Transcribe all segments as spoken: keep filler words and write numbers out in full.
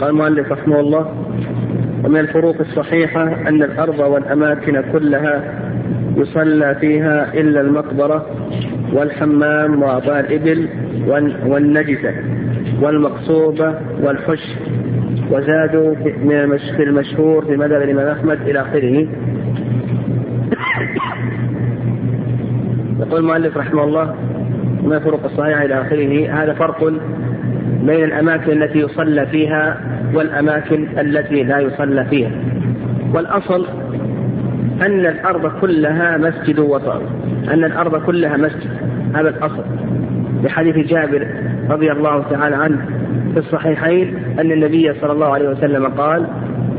قال المؤلف رحمه الله: ومن الفروق الصحيحة أن الأرض والأماكن كلها يصلى فيها إلا المقبرة والحمام وآباء الإبل والنجسة والمقصوبة والحش، وزادوا في المشهور بمذهب الإمام أحمد إلى آخره. يقول المؤلف رحمه الله: ما فرق الصحيح إلى آخره. هذا فرق بين الأماكن التي يصلى فيها والأماكن التي لا يصلى فيها. والأصل أن الأرض كلها مسجد وطن، أن الأرض كلها مسجد، هذا الأصل، بحديث جابر رضي الله تعالى عنه في الصحيحين أن النبي صلى الله عليه وسلم قال: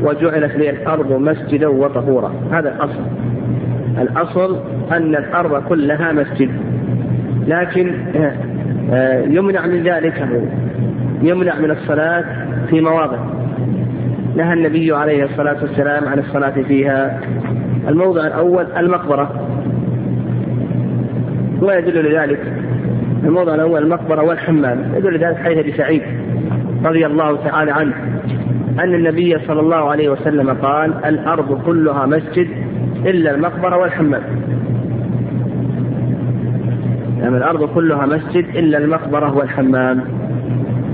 وجعلت لي الأرض مسجدا وطهورا. هذا الأصل، الأصل أن الأرض كلها مسجد، لكن يمنع من ذلك، يمنع من الصلاة في مواضع نهى النبي عليه الصلاة والسلام عن الصلاة فيها. الموضع الأول المقبرة، ويدل لذلك الموضع الأول المقبرة والحمام، يدل لذلك حديث سعيد رضي الله تعالى عنه أن النبي صلى الله عليه وسلم قال: الأرض كلها مسجد إلا المقبرة والحمام. يعني الأرض كلها مسجد إلا المقبرة والحمام.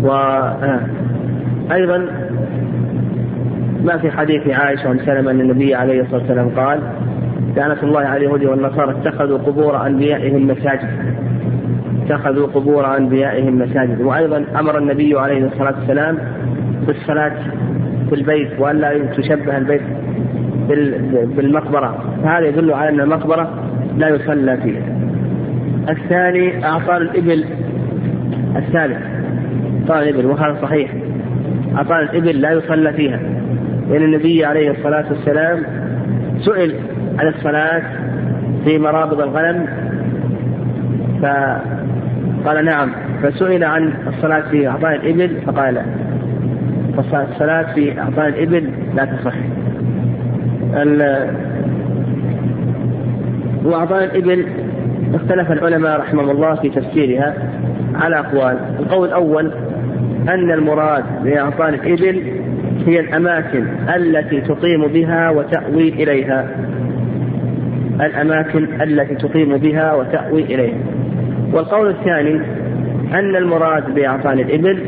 وأيضا ما في حديث عائشة عن سلم أن النبي عليه الصلاة والسلام قال: لعنة الله على اليهود والنصارى اتخذوا قبور أنبيائهم مساجد، اتخذوا قبور أنبيائهم مساجد. وأيضا أمر النبي عليه الصلاة والسلام بالصلاة في البيت، وألا تشبه البيت بالمقبرة، فهذا يدل على أن المقبرة لا يصلى فيها. الثاني أعطار الإبل، الثالث أعطار الإبل، وهذا صحيح، أعطار الإبل لا يصلى فيها، لأن النبي عليه الصلاة والسلام سئل عن الصلاة في مرابض الغنم فقال نعم، فسئل عن الصلاة في أعطار الإبل فقال لا، فالصلاة في أعطار الإبل لا تصح. وأعضاء الإبل اختلف العلماء رحمه الله في تفسيرها على أقوال. القول الأول أن المراد بأعضاء الإبل هي الأماكن التي تقيم بها وتأوي إليها، الأماكن التي تقيم بها وتأوي إليها. والقول الثاني أن المراد بأعضاء الإبل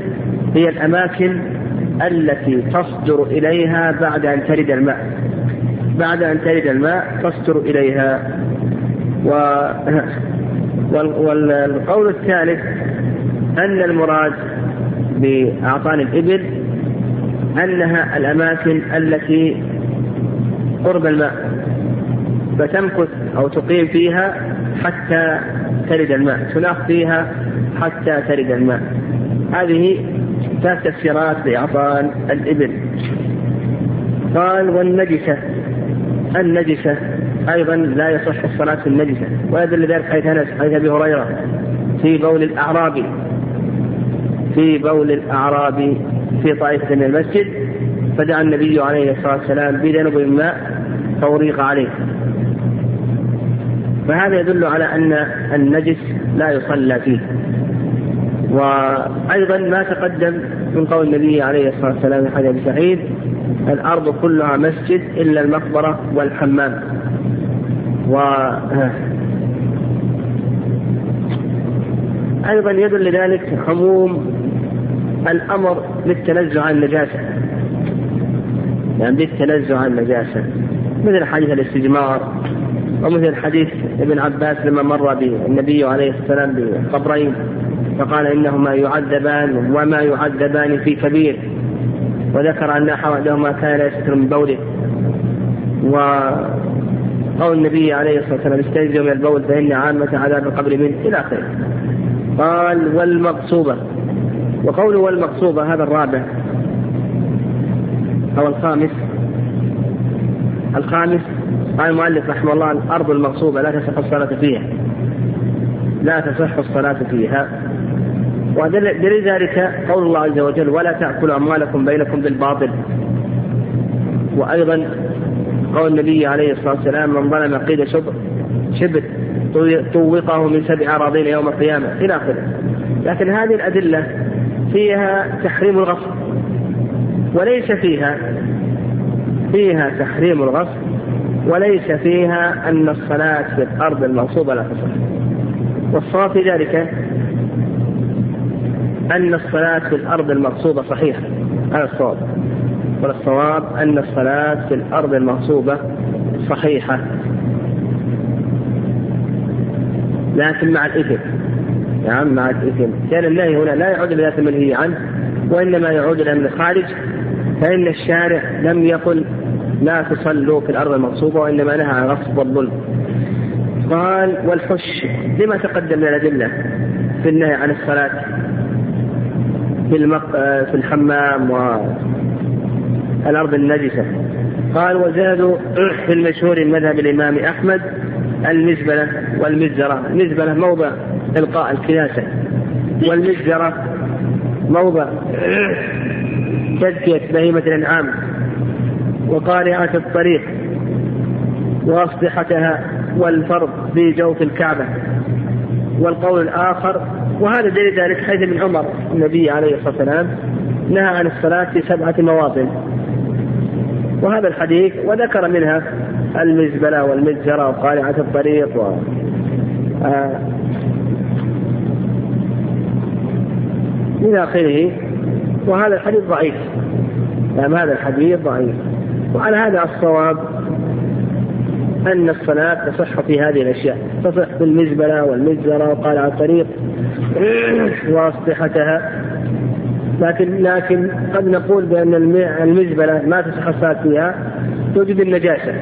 هي الأماكن التي تصدر إليها بعد أن ترد الماء، بعد أن ترد الماء تصدر إليها. و... والقول الثالث أن المراد بأعطان الإبل أنها الأماكن التي قرب الماء، فتمكث أو تقيم فيها حتى ترد الماء، تناخ فيها حتى ترد الماء. هذه ثلاث تفسيرات لأعطان الإبل. قال: والنجسة، النجسة أيضا لا يصح الصلاة في النجسة، ويدل ذلك حديث أبي هريرة في بول الأعرابي، في بول الأعرابي في طائفة من المسجد، فدعا النبي عليه الصلاة والسلام بذنب الماء فوريق عليه. فهذا يدل على أن النجس لا يصلى فيه. وأيضا ما تقدم من قول النبي عليه الصلاة والسلام حديث سعيد: الأرض كلها مسجد إلا المقبرة والحمام. وأيضا يدل لذلك عموم الأمر بالتنزه عن النجاسة، يعني بالتنزه عن النجاسة، مثل حديث الاستجمار، ومثل حديث ابن عباس لما مر به النبي عليه السلام بقبرين فقال: إنهما يعذبان وما يعذبان في كبير، وذكر أن أحدهما كان يستر من بوله. وقول النبي عليه الصلاة والسلام: استنزوا من البول فإن عامة عذاب القبر منه، إلى آخره. قال: والمقصوبة. وقوله والمقصوبة هذا الرابع أو الخامس، الخامس قال المؤلف رحمه الله: الأرض المقصوبة لا تصح الصلاة فيها، لا تصح الصلاة فيها. ودليل ذلك قول الله عز وجل: ولا تأكلوا أموالكم بينكم بالباطل. وأيضا قول النبي عليه الصلاة والسلام: من ظلم قيد شبر شبر طوقه من سبع أراضين يوم القيامة، إلى آخره. لكن هذه الأدلة فيها تحريم الغصب، وليس فيها فيها تحريم الغسل، وليس فيها أن الصلاة في الأرض المنصوبة لا تصح. والصواب في ذلك أن الصلاة في الأرض المنصوبة صحيحة، هذا الصواب. والصواب أن الصلاة في الأرض المنصوبة صحيحة لكن مع الإثم، نعم مع الإثم، لأن النهي هنا لا يعود بذات المنهي عنه وإنما يعود إلى من الخارج، فإن الشارع لم يقل لا تصلوا في الأرض المنصوبة وإنما نهى عن غصب والظلم. قال والحش، لما تقدم لنا الأدلة في النهي عن الصلاة في, المق... في الحمام والأرض النجسة. قال وزادوا في المشهور مذهب الإمام أحمد المزبلة والمزرة. المزبلة موضع إلقاء الكناسة، والمزرة موضع تزكية بهيمة الأنعام وقارعة الطريق وأصبحتها والفرض في جوف الكعبة. والقول الآخر وهذا دليل ذلك حيث من عمر النبي عليه الصلاة والسلام نهى عن الصلاة في سبعة مواطن، وهذا الحديث وذكر منها المزبلة والمزجرة وقارعة الطريق و آه من آخره، وهذا الحديث ضعيف، نعم هذا الحديث ضعيف. وعلى هذا الصواب أن الصلاة تصح في هذه الأشياء، تصح في المزبلة والمزجرة وقارعة الطريق وأسطحتها، لكن لكن قد نقول بأن المزبلة ما تصح الصلاة فيها، توجد النجاسة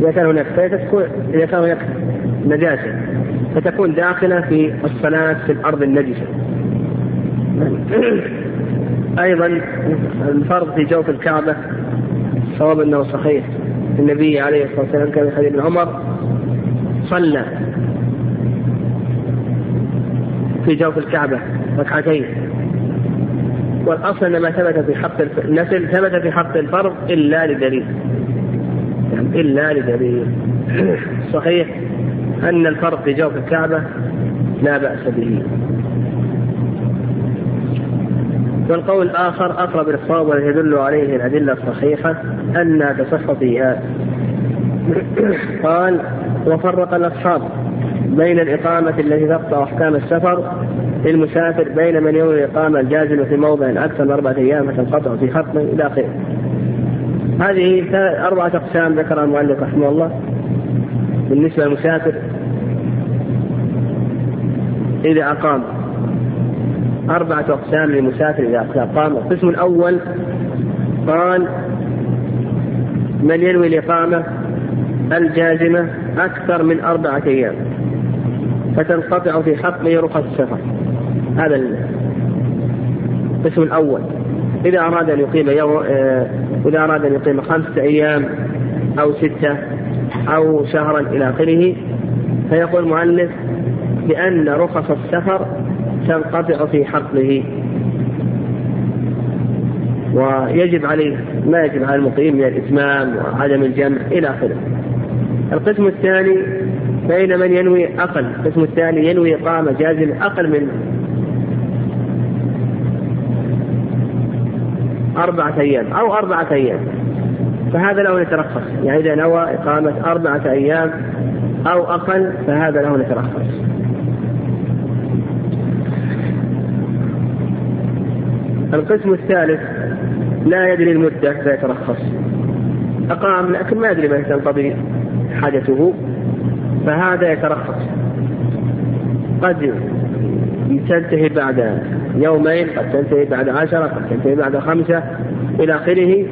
إذا كان هناك إذا كان هناك نجاسة فتكون داخلة في الصلاة في الأرض النجسة. أيضا الفرض في جوف الكعبة صواب أنه صحيح، النبي عليه الصلاة والسلام كان حديث ابن عمر صلى في جوف الكعبة ركعتين، والأصل ما ثبت في حق النسل ثبت في حق الفرض إلا لدليل، يعني إلا لدليل. صحيح أن الفرض في جوف الكعبة لا بأس به. والقول الآخر أقرب الصواب ويدل عليه الأدلة الصحيحة أن تصح فيها. قال وفرق الأصحاب بين الإقامة التي تقطع أحكام السفر للمسافر بين من ينوي الإقامة الجازم في موضع أكثر من أربعة أيام فتنقطع في خطم إلى آخره. هذه أربعة أقسام ذكرها المؤلف رحمه الله بالنسبة للمسافر إذا أقام، أربعة أقسام للمسافر إذا أقام. القسم الأول قال من ينوي الإقامة الجازمة أكثر من أربعة أيام فتنقطع في حقه رخص السفر، هذا القسم الأول. إذا أراد أن يقيم يو... إذا أراد أن يقيم خمسة أيام أو ستة أو شهرا إلى آخره، فيقول المؤلف بأن رخص السفر تنقطع في حقه ويجب عليه ما يجب على المقيم من الإتمام وعدم الجمع إلى آخره. القسم الثاني بين من ينوي أقل، القسم الثاني ينوي إقامة جازمة أقل من أربعة أيام أو أربعة أيام، فهذا له نترخص، يعني إذا نوى إقامة أربعة أيام أو أقل فهذا له نترخص. القسم الثالث لا يدري المدة فيترخص، أقام لكن ما يدري ما تنقضي حاجته فهذا يترخص، قد تنتهي بعد يومين، قد تنتهي بعد عشرة، قد تنتهي بعد خمسة إلى آخره،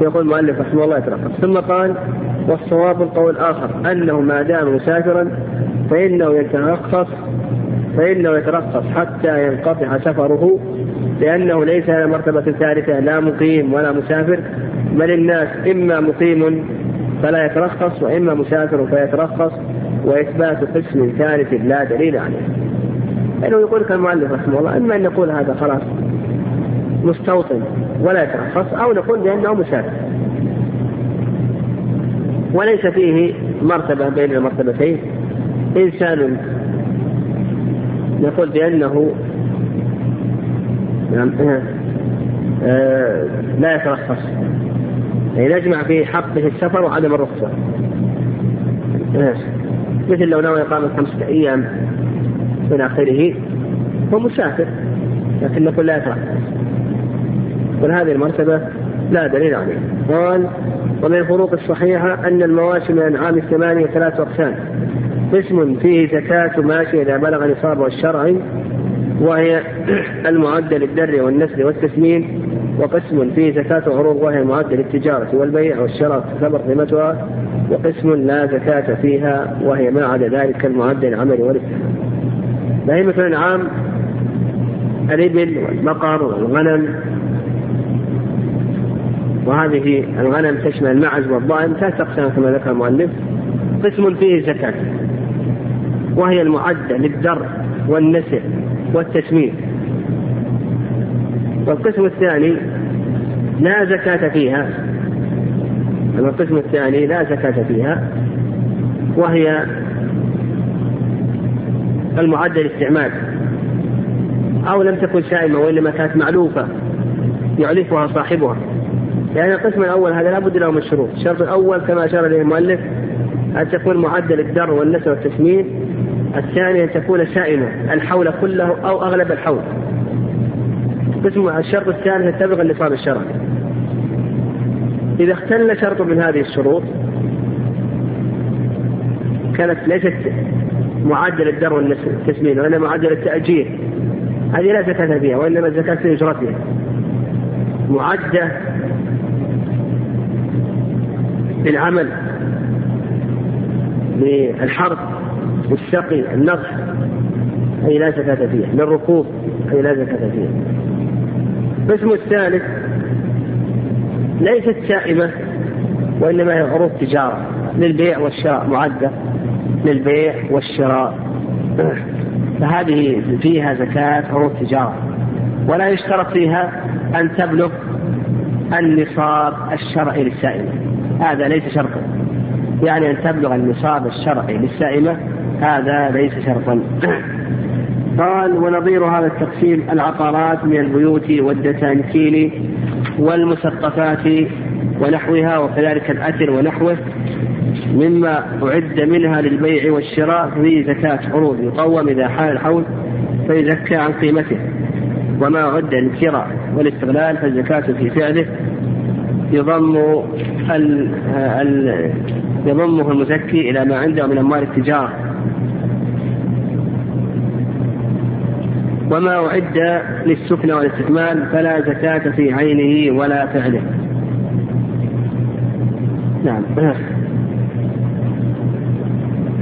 يقول المؤلف رحمه الله يترخص. ثم قال والصواب القول الآخر أنه ما دام مسافرا فإنه يترخص فإنه يترخص حتى ينقطع سفره، لأنه ليس على مرتبة ثالثة لا مقيم ولا مسافر، بل الناس إما مقيم فلا يترخص وإما مسافر فيترخص، وإثبات قسم ثالث لا دليل عليه. لأنه يقول كالمؤلف رحمه الله إما أن نقول هذا خلاص مستوطن ولا يترخص، أو نقول بأنه مسافر وليس فيه مرتبة بين المرتبتين. إنسان نقول بأنه لا يترخص، يعني نجمع في حقه السفر وعدم الرخصة، مثل لو نوى إقامة خمسة أيام من آخره ومسافر، لكن كل لا يترخص، ولهذه المرتبة لا دليل عليه. قال: ومن الفروق الصحيحة أن المواشي من العام الثمانية ثلاث أقسام، قسم فيه زكاة ماشي إذا بلغ نصابه الشرعي وهي المعدة للدر والنسل والتسمين، وقسم فيه زكاة عروض وهي المعدة للتجارة والبيع والشراء وتعتبر قيمتها، وقسم لا زكاة فيها وهي ما عدا ذلك كالمعدة للعمل والاستثمار. فهي مثل العام الإبل والبقر والغنم، وهذه الغنم تشمل المعز والضأن، ثلاث أقسام كما ذكر المؤلف، قسم فيه زكاة وهي المعدة للدر والنسل والتسمين، والقسم الثاني لا زكاة فيها، القسم الثاني لا زكاة فيها وهي المعدة للاستعمال أو لم تكن شائمة وإنما كانت معلوفة يعلفها صاحبها، لأن يعني القسم الأول هذا لا بد له من الشروط. الشرط الأول كما أشار إليه المؤلف أن تكون معدة للدر والنسل والتسمين، الثاني أن تكون شائمة الحول كله أو أغلب الحول، قسم الشرط الثالث تبلغ النصاب الشرعي. إذا اختل شرط من هذه الشروط كانت ليست معدة للدر والنسل والتسمين وإنما معدة للتأجير، هذه لا زكاة فيها وإنما الزكاة في إجرتها. معدة للعمل للحرب والسقي النضح أي لا زكاة فيها، للركوب أي لا زكاة فيها. القسم الثالث ليست شائمة وإنما هي عروض تجارة للبيع والشراء، معدة للبيع والشراء، فهذه فيها زكاة عروض تجارة، ولا يشترط فيها أن تبلغ النصاب الشرعي للسائمة، هذا ليس شرطا، يعني أن تبلغ النصاب الشرعي للسائمة هذا ليس شرطا. قال: ونظير هذا التقسيم العقارات من البيوت والدتانكين والمسقفات ونحوها، وكذلك الأثر ونحوه مما أعد منها للبيع والشراء في زكاة عروض، يقوم إذا حال الحول فيزكى عن قيمته، وما أعد للكراء والاستغلال فالزكاة في فعله يضم ال ال يضمه المزكي إلى ما عنده من أموال التجارة، وما أعد للسكن والاستكمال فلا زكاة في عينه ولا فعله. نعم،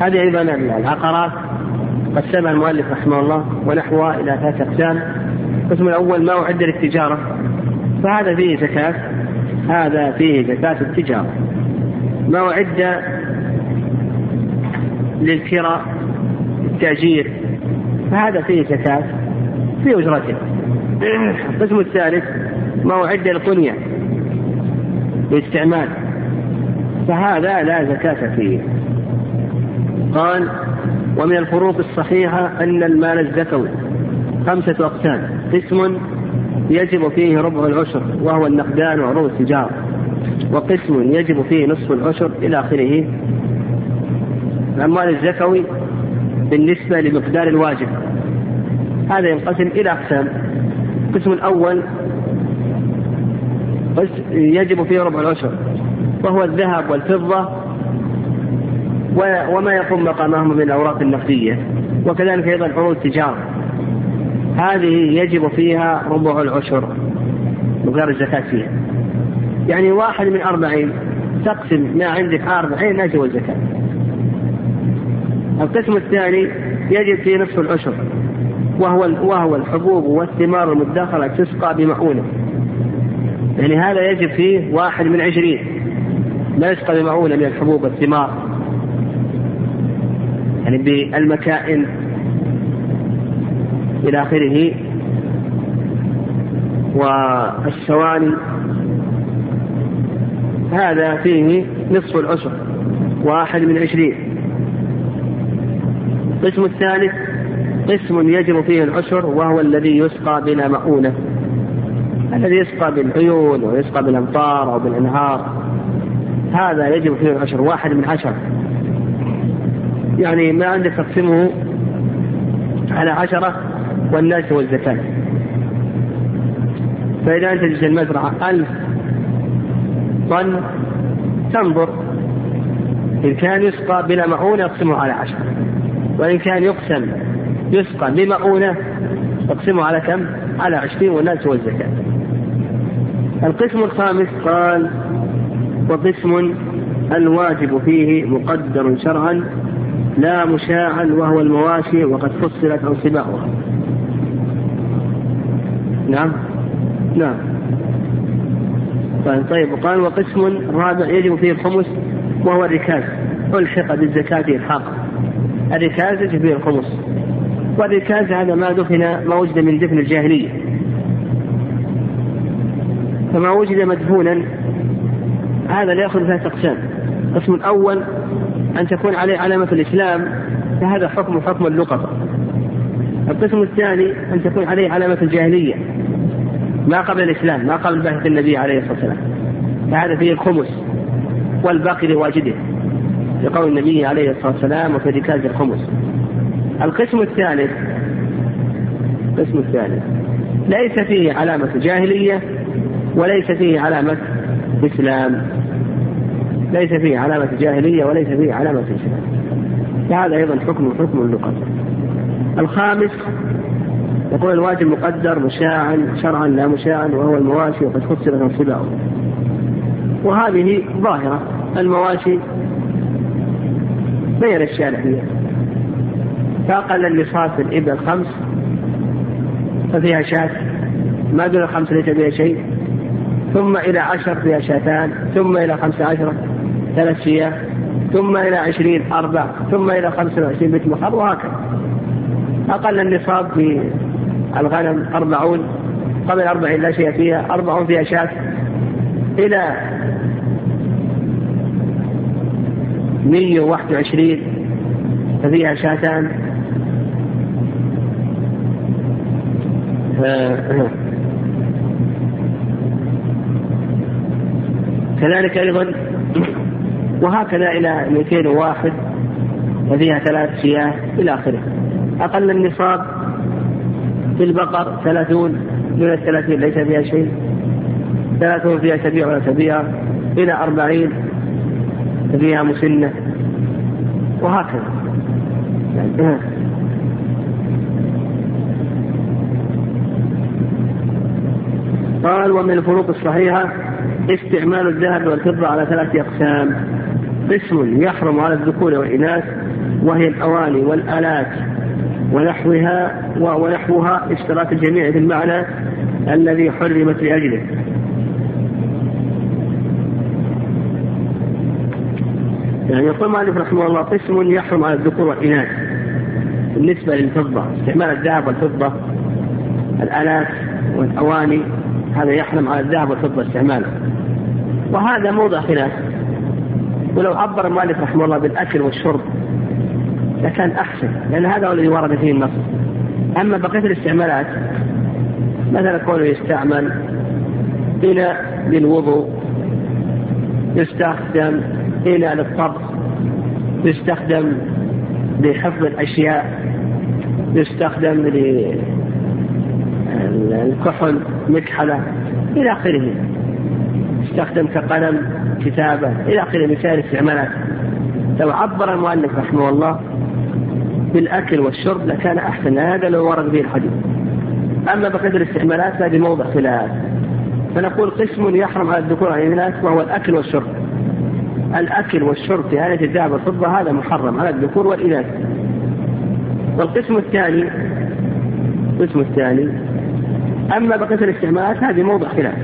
هذه أيضا العقارات قسمها المؤلف رحمه الله ونحوها إلى ثلاث أقسام. القسم الأول ما أعد للتجارة، فهذا فيه زكاة، هذا فيه زكاة التجارة. ما أعد للكراء التأجير، فهذا فيه زكاة في أجرته. القسم الثالث ما أعد للقنية للاستعمال، فهذا لا زكاة فيه. قال: ومن الفروق الصحيحة أن المال الزكوي خمسة أقسام، قسم يجب فيه ربع العشر وهو النقدان وعروض التجارة، وقسم يجب فيه نصف العشر إلى آخره. الأموال الزكوي بالنسبة لمقدار الواجب هذا ينقسم إلى أقسام، قسم الأول يجب فيه ربع العشر وهو الذهب والفضة وما يقوم مقامهم من الأوراق النقدية، وكذلك أيضا عروض التجارة هذه يجب فيها ربع العشر مقدار الزكاة فيها، يعني واحد من أربعين تقسم ما عندك أربعين لا يجب الزكاة. القسم الثاني يجب فيه نصف العشر وهو وهو الحبوب والثمار المدخرة تسقى بمعونة، يعني هذا يجب فيه واحد من عشرين لا يسقى بمعونة من الحبوب والثمار، يعني بالمكائن إلى آخره والثواني، هذا فيه نصف العشر واحد من عشرين. قسم الثالث قسم يجب فيه العشر وهو الذي يسقى بلا مؤونة، الذي يسقى بالعيون ويسقى بالأمطار أو بالأنهار، هذا يجب فيه العشر، واحد من عشر. يعني ما عندك تقسمه على عشرة والناس والزكاة. فإذا أنتجت المزرعة ألف طن تنظر إن كان يسقى بلا مؤونة يقسمه على عشرة، وإن كان يقسم يسقى بمؤونة يقسمه على كم؟ على عشرين والناس والزكاة. القسم الخامس قال: وقسم الواجب فيه مقدر شرعا لا مشاعا وهو المواشي وقد فصلت أنصباؤها. نعم نعم طيب. وقال: وقسم رابع يجب فيه الخمس وهو الركاز، ألحق بالزكاة الحاقة. الركاز يجب فيه الخمس، والركاز هذا ما دفن ما وجد من دفن الجاهلية، فما وجد مدفونا هذا لا يأخذ ثلاث أقسام. القسم الأول أن تكون عليه علامة الإسلام، فهذا حكم حكم اللقطة. القسم الثاني أن تكون عليه علامة الجاهلية ما قبل الإسلام، ما قبل بعثة النبي عليه الصلاة والسلام، فهذا فيه الخمس والباقي لواجده، لقول النبي عليه الصلاة والسلام: وفي ركاز الخمس. القسم الثالث القسم الثالث ليس فيه علامة جاهلية وليس فيه علامة إسلام، ليس فيه علامة جاهلية وليس فيه علامة إسلام، فهذا أيضا حكم حكم اللقطة. الخامس يقول: الواجب مقدر مشاعا شرعا لا مشاعا وهو المواشي وقد فصلت أنصباؤها. وهذه ظاهرة، المواشي غير الشارعية، فأقل النصاف الإبل الخمس ففيها شاة، ما دون الخمس ليس بها شيء، ثم إلى عشر فيها شاتان، ثم إلى خمس عشرة ثلاث شياه، ثم إلى عشرين أربع، ثم إلى خمس وعشرين بيت مخر، وهكذا. أقل النصاب في الغنم أربعون، قبل أربعين لا شيء فيها، أربعون فيها شاة، إلى مية وواحد وعشرين ففيها شاتان، كذلك أيضا وهكذا إلى مئتين وواحد ففيها ثلاث شياه إلى آخره. أقل النصاب في البقر ثلاثون، دون الثلاثين ليس فيها شيء، ثلاثون فيها سبيع ولا سبيع، إلى أربعين فيها مسنة، وهكذا. قال: ومن الفروق الصحيحة استعمال الذهب والفضة على ثلاث أقسام: قسم يحرم على الذكور والإناث وهي الأواني والآلات ونحوها ونحوها اشتراك الجميع في المعنى الذي حرمت لأجله. يعني يقول مالك رحمه الله: قسم يحرم على الذكور والإناث بالنسبة للفضة، استعمال الذهب والفضة، الآلات والأواني، هذا يحرم على الذهب والفضة استعماله. وهذا موضع خلاف، ولو عبر مالك رحمه الله بالأكل والشرب لكان أحسن، لأن هذا هو الذي ورد فيه النص. أما بقية الاستعمالات مثلا كونه يستعمل إلى للوضوء، يستخدم إلى للطبخ، يستخدم لحفظ الأشياء، يستخدم للكحل مكحلة إلى آخره، يستخدم كقلم كتابة إلى آخره من سائر الاستعمالات. لو عبر المؤلف رحمه الله بالأكل والشرب لكان أحسن، هذا لو ورد به الحديث. أما بقدر الاستعمالات هذه موضع خلاف، فنقول: قسم يحرم على الذكور والإناث وهو الأكل والشرب. الأكل والشرب في آلة الذهب والفضة هذا محرم على الذكور والإناث. والقسم الثاني القسم الثاني أما بقية الاستعمالات هذه موضع خلاف،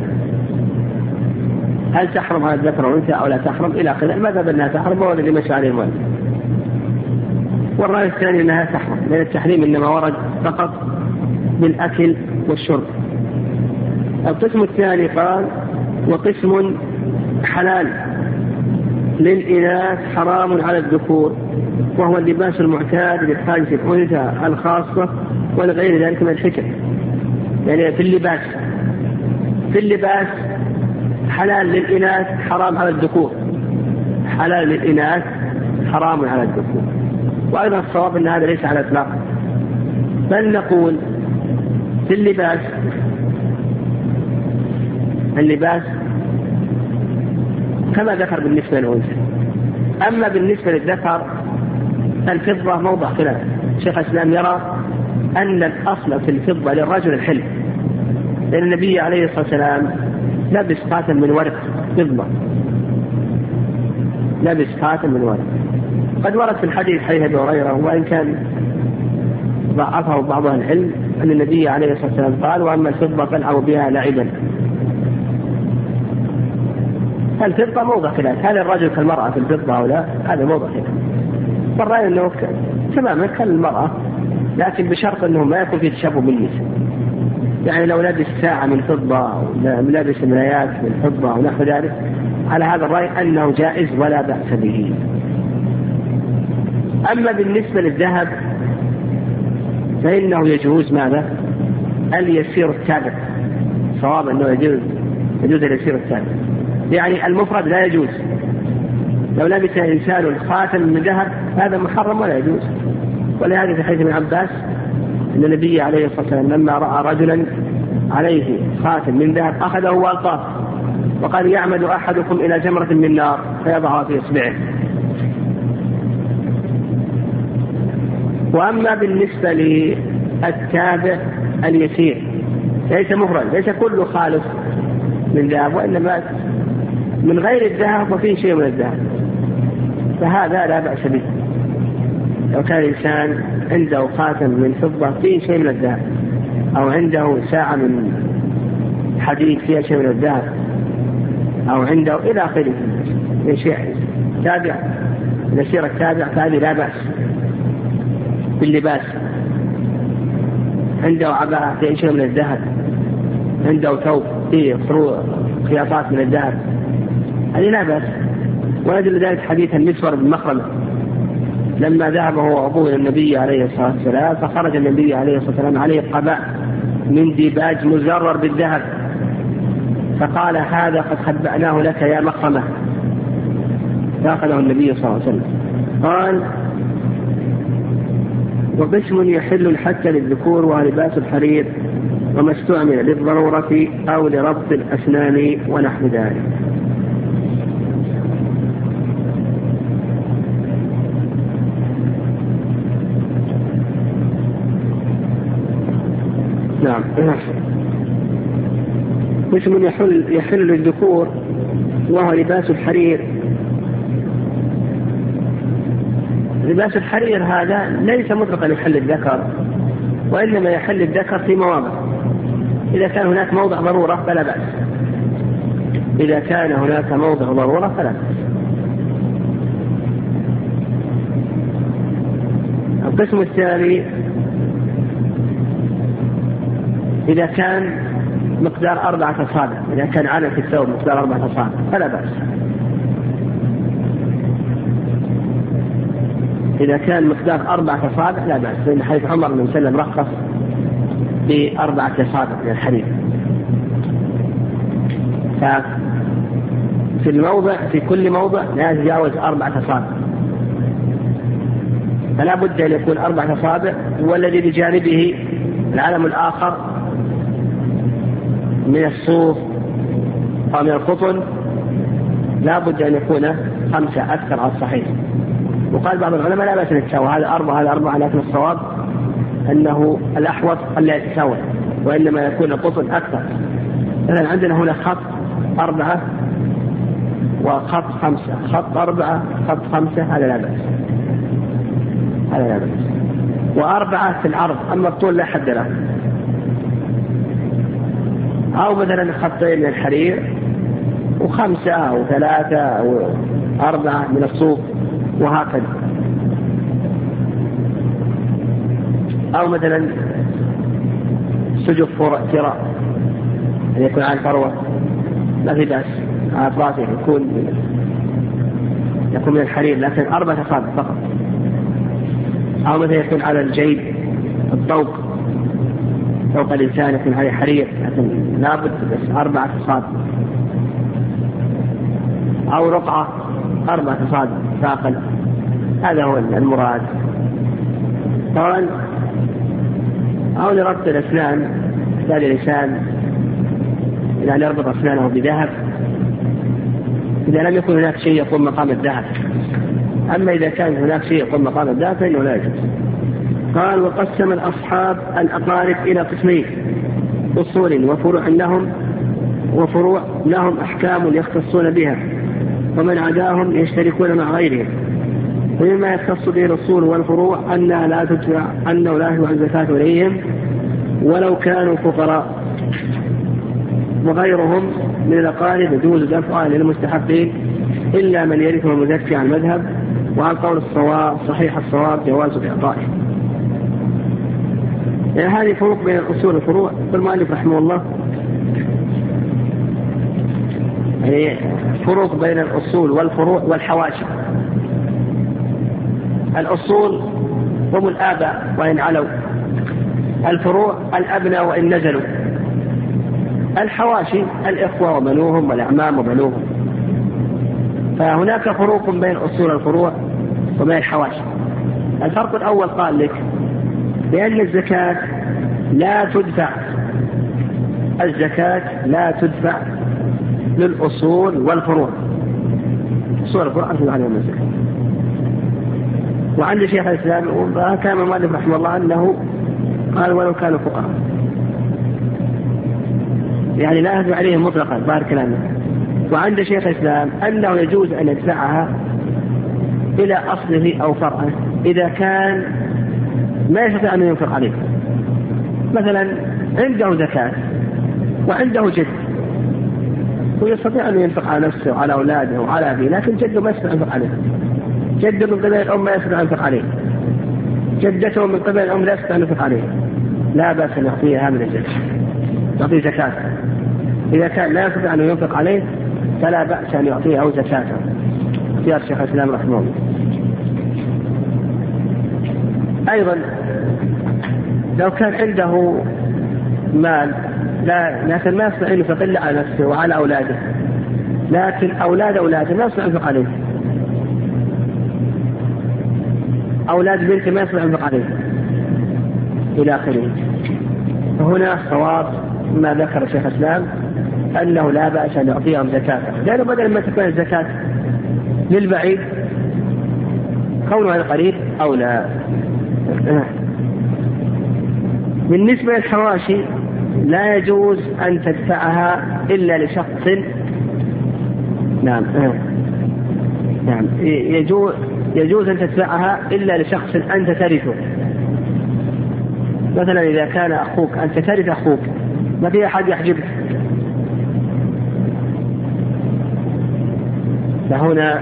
هل تحرم على الذكر والأنثى أو لا تحرم إلى آخره، المذهب أنها تحرم ولا اللي مشى عليه المؤلف. والرأي الثاني أنها تحرم، لأن التحريم إنما ورد فقط بالأكل والشرب. القسم الثاني قال: وقسم حلال للإناث حرام على الذكور وهو اللباس المعتاد للحاجة الأنثى الخاصة ولغير ذلك من الحكم، يعني في اللباس في اللباس حلال للإناث حرام على الذكور، حلال للإناث حرام على الذكور. وأيضا الصواب أن هذا ليس على إطلاق، بل نقول في اللباس، اللباس كما ذكر بالنسبة للأنثى. أما بالنسبة للذكر الفضة موضع خلاف. شيخ الإسلام يرى أن الأصل في الفضة للرجل الحلم، لأن النبي عليه الصلاة والسلام لبس خاتم من ورق فضة، لبس خاتم من ورق. قد ورد في الحديث حديث أبي هريرة، وإن كان ضعفه بعض أهل العلم، أن النبي عليه الصلاة والسلام قال: وأما الفضة فالعبوا بها لعبا. الفضة موضع خلاف، هل الرجل كالمرأة في الفضة أو لا؟ هذا موضع خلاف. فالرأي أنه تماما كالمرأة، لكن بشرط أنه ما يكون فيه تشابه بالنساء. يعني لو لابس ساعة من فضة أو لابس ملايات من فضة أو نحو ذلك، على هذا الرأي أنه جائز ولا بأس به. أما بالنسبة للذهب فإنه يجوز ماذا؟ اليسير التابع. صواب أنه يجوز يجوز اليسير التابع، يعني المفرد لا يجوز. لو لبس إنسان الخاتم من ذهب هذا محرم ولا يجوز. ولهذا في حديث ابن عباس أن النبي عليه الصلاة والسلام لما رأى رجلا عليه خاتم من ذهب أخذه والطاه وقال: يعمد أحدكم إلى جمرة من نار فيضعها في إصبعه. وأما بالنسبة للتابع اليسير ليس مفرد، ليس كله خالص من ذهب، وإنما من غير الذهب وفيه شيء من الذهب، فهذا لا بأس به. لو كان الإنسان عنده خاتم من فضة فيه شيء من الذهب، أو عنده ساعة من حديد فيها شيء من الذهب، أو عنده إلى آخره من شيء تابع، اليسير التابع، فهذه لا بأس باللباس. عنده عباءة فيه شيء من الذهب، عنده ثوب فيه خياطات من الذهب، هذه لا بأس. ويدل ذلك حديث المسور بن مخرمة لما ذهب هو أبوه للنبي عليه الصلاة والسلام، فخرج النبي عليه الصلاة والسلام عليه قباء من ديباج مزرر بالذهب، فقال: هذا قد خبأناه لك يا مخرمة. فأخذه النبي صلى الله عليه وسلم، قال: وقسم يحل الحك للذكور ولباس الحرير وما استعمل للضرورة أو لربط الأسنان ونحو ذلك. نعم. قسم يحل يحل للذكور وهو لباس الحرير. لباس الحرير هذا ليس مطلقا يحل الذكر، وإنما يحل الذكر في مواضع. إذا كان هناك موضع ضرورة فلا بأس، إذا كان هناك موضع ضرورة فلا بأس. القسم الثاني إذا كان مقدار أربعة أصابع، إذا كان على في الثوب مقدار أربعة أصابع فلا بأس. إذا كان مقدار أربعة أصابع لا بأس، لأن حديث عمر بن سلم رخص بأربعة أصابع من الحديد. ففي الموضع في كل موضع لا يتجاوز أربعة أصابع، فلا بد أن يكون أربعة أصابع، والذي بجانبه العلم الآخر من الصوف أو من القطن لا بد أن يكون خمسة أكثر على الصحيح. وقال بعض العلماء لا بأس أن يتساوى، هذا أربعة هذا أربعة، لكن الصواب أنه الأحوط ألا يتساوى، وإنما يكون القطن أكثر. إذن عندنا هنا خط أربعة وخط خمسة، خط أربعة خط خمسة، هذا لا بأس، هذا لا بأس. وأربعة في العرض، أما الطول لا حد له. أو مثلا خطين من الحرير، وخمسة أو ثلاثة أو أربعة من الصوف وهكذا. أو مثلا سجف فراء أن يكون عن فروة لا في بأس، على أطرافه يكون يكون من الحرير، لكن أربعة أصابع فقط. أو مثلا يكون على الجيب الطوق فوق الإنسان يكون هذه حرير، لكن لابد بس أربعة أصابع أو رقعة أربعة أصابع فاقل، هذا هو المراد. طبعا أو لربط الأسنان، يحتاج الإنسان إلى أن يربط أسنانه بذهب إذا لم يكن هناك شيء يقوم مقام الذهب، أما إذا كان هناك شيء يقوم مقام الذهب فإنه لا يجوز. قال وقسم الأصحاب الأقارب إلى قسمين، أصول وفروع لهم وفروع لهم أحكام يختصون بها، ومن عداهم يشتركون مع غيرهم. ومما يختص به الأصول والفروع أنه لا تدفع أنه لا يدفع الزكاة إليهم ولو كانوا فقراء، وغيرهم من الأقارب يجوز دفعها للمستحقين إلا من يرثهم المزكي عن المذهب، وعلى قول الصواب صحيح الصواب جواز إعطائه. يعني هذه فروق بين الأصول والفروع. فالمؤلف رحمه الله يعني فروق بين الأصول والفروع والحواشي. الأصول هم الآباء وإن علوا، الفروع الأبناء وإن نزلوا، الحواشي الإخوة وبنوهم والأعمام وبنوهم. فهناك فروق بين الأصول والفروع وبين الحواشي. الفرق الأول قال لك لأن الزكاة لا تدفع، الزكاة لا تدفع للأصول والفروع، الأصول والفروع أخذوا عليهم الزكاة. وعند شيخ الإسلام كان مالك رحمه الله أنه قال ولو كانوا فقراء، يعني لا أخذوا عليهم مطلقا بارك الله. وعند شيخ الإسلام أنه يجوز أن يدفعها إلى أصله أو فرعه إذا كان ما يستطيع أن ينفق عليه. مثلا عنده زكاة وعنده جد ويستطيع أن ينفق على نفسه وعلى أولاده وعلى أبيه، لكن جده ما يستطيع أن ينفق عليه، جده من قبل الأم ما يستطيع أن ينفق عليه، جدته من قبل الأم لا يستطيع أن ينفق عليه، لا بأس أن يعطيها من الجد، يعطيه زكاة إذا كان لا يستطيع أن ينفق عليه فلا بأس أن يعطيه أو زكاته، اختيار شيخ الإسلام رحمه الله. أيضا لو كان عنده مال لا لكن ما يستطيع أن ينفق إلا على نفسه وعلى أولاده، لكن أولاد أولاده ما يستطيع أن ينفق عليه، أولاد بنته ما يستطيع أن ينفق عليه إلى آخره. وهنا صواب ما ذكر شيخ الإسلام أنه لا بأس أن يعطيهم زكاة، لأنه بدل ما تكون الزكاة للبعيد كونه القريب أولى. بالنسبة للحواشي لا يجوز أن تدفعها إلا لشخص، نعم نعم يجوز يجوز أن تدفعها إلا لشخص أنت ترثه. مثلا إذا كان أخوك أنت ترث أخوك ما في أحد يحجبك، فهنا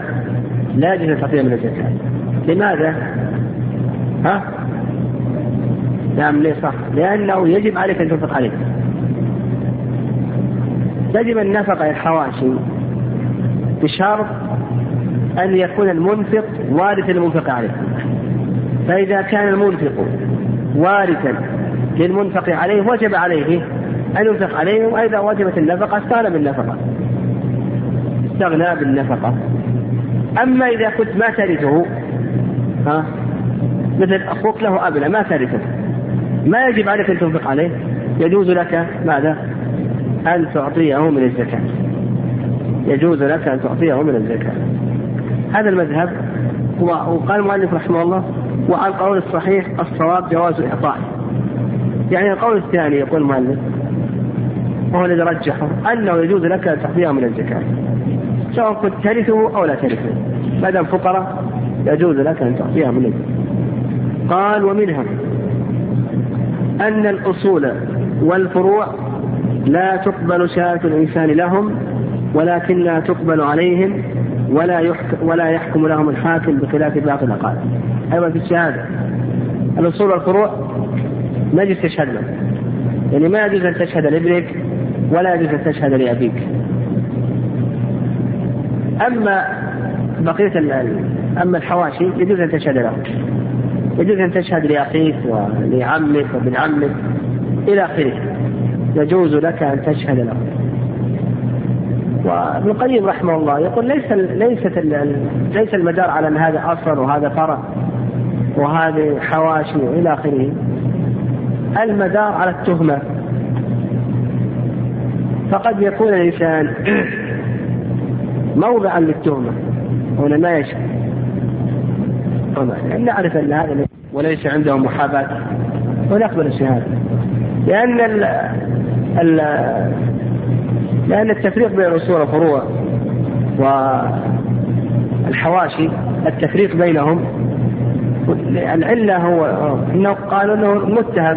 لا يجوز أن تعطيها من الزكاة. لماذا؟ ها؟ نعم ليه صح؟ لأنه يجب عليك أن تنفق عليه، يجب النفقة الحواشي بشرط أن يكون المنفق وارث المنفق عليه، فإذا كان المنفق وارثا للمنفق عليه وجب عليه أن ينفق عليه، وإذا وجبت النفقة استغنى بالنفقة استغنى بالنفقة. أما إذا كنت ما ترثه، ها مثل أخوك له أبناء ما ترثه ما يجب عليك أن تنفق عليه، يجوز لك ماذا؟ أن تعطيه من الزكاة، يجوز لك أن تعطيه من الزكاة. هذا المذهب. وقال المؤلف رحمه الله وعن قول الصحيح الصواب جواز إعطائه. يعني القول الثاني يقول المؤلف وهو الذي رجحه أنه يجوز لك أن تعطيه من الزكاة سواء كنت ترثه أو لا ترثه، ما دام فقراء يجوز لك أن تعطيها من الزكاة. قال ومنها أن الأصول والفروع لا تقبل شهادة الإنسان لهم ولكنها تقبل عليهم، ولا يحكم, ولا يحكم لهم الحاكم بخلاف باقي الأقارب. أيضا في الشهادة الأصول والفروع لا يجوز تشهد له، يعني ما يجوز أن تشهد لابنك ولا يجوز أن تشهد لأبيك. أما بقية أما الحواشي يجوز أن تشهد لهم، يجوز أن تشهد لأخيك ولعمك وابن عمك إلى آخره يجوز لك أن تشهد له. وابن القيم رحمه الله يقول ليس ليست ليس المدار على أن هذا أصل وهذا فرع وهذا حواشي إلى آخره، المدار على التهمة. فقد يكون الإنسان موضعا للتهمة هنا ما يشهد، إن نعرف أن هذا وليس عنده محاباة ونقبل الشهادة، لأن ال ال لأن التفريق بين الأصول والفروع والحواشي التفريق بينهم العلة هو إنه قالوا أنه متهم،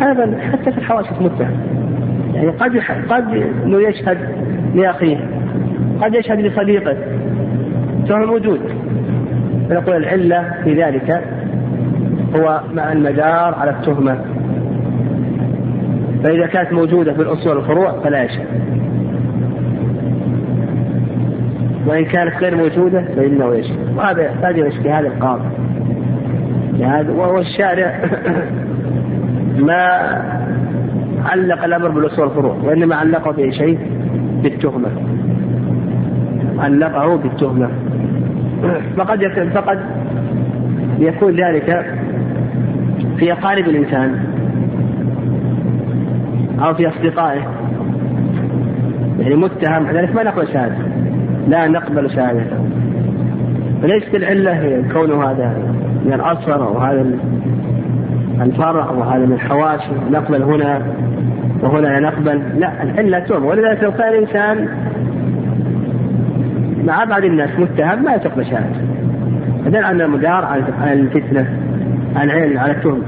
هذا حتى في الحواشي متهم، يعني قد قد إنه يشهد لأخيه، قد يشهد لصديقه، تهم وجود. فنقول العلة في ذلك هو مع المدار على التهمة، فإذا كانت موجودة في الأصول والفروع فلا يشهد، وإن كانت غير موجودة فإنه يشهد. وهذا يحتاج إلى اجتهاد القاضي، وهو الشارع ما علق الأمر بالأصول والفروع، وإنما علقه بشيء بالتهمة، علقه بالتهمة. فقد يكون فقد يكون ذلك في أقارب الإنسان أو في أصدقائه، يعني متهم لذلك ما نقبل شهادة، لا نقبل شهادة. فليست العلة هي كون هذا من الأصفر أو هذا الفرع وهذا من الحواشي نقبل هنا وهنا نقبل، لا، العلة تهم. ولذلك لو كان الإنسان مع بعض الناس متهم ما يتقبل شهادة، هذا عن المدار على الفتنة العين على التهم.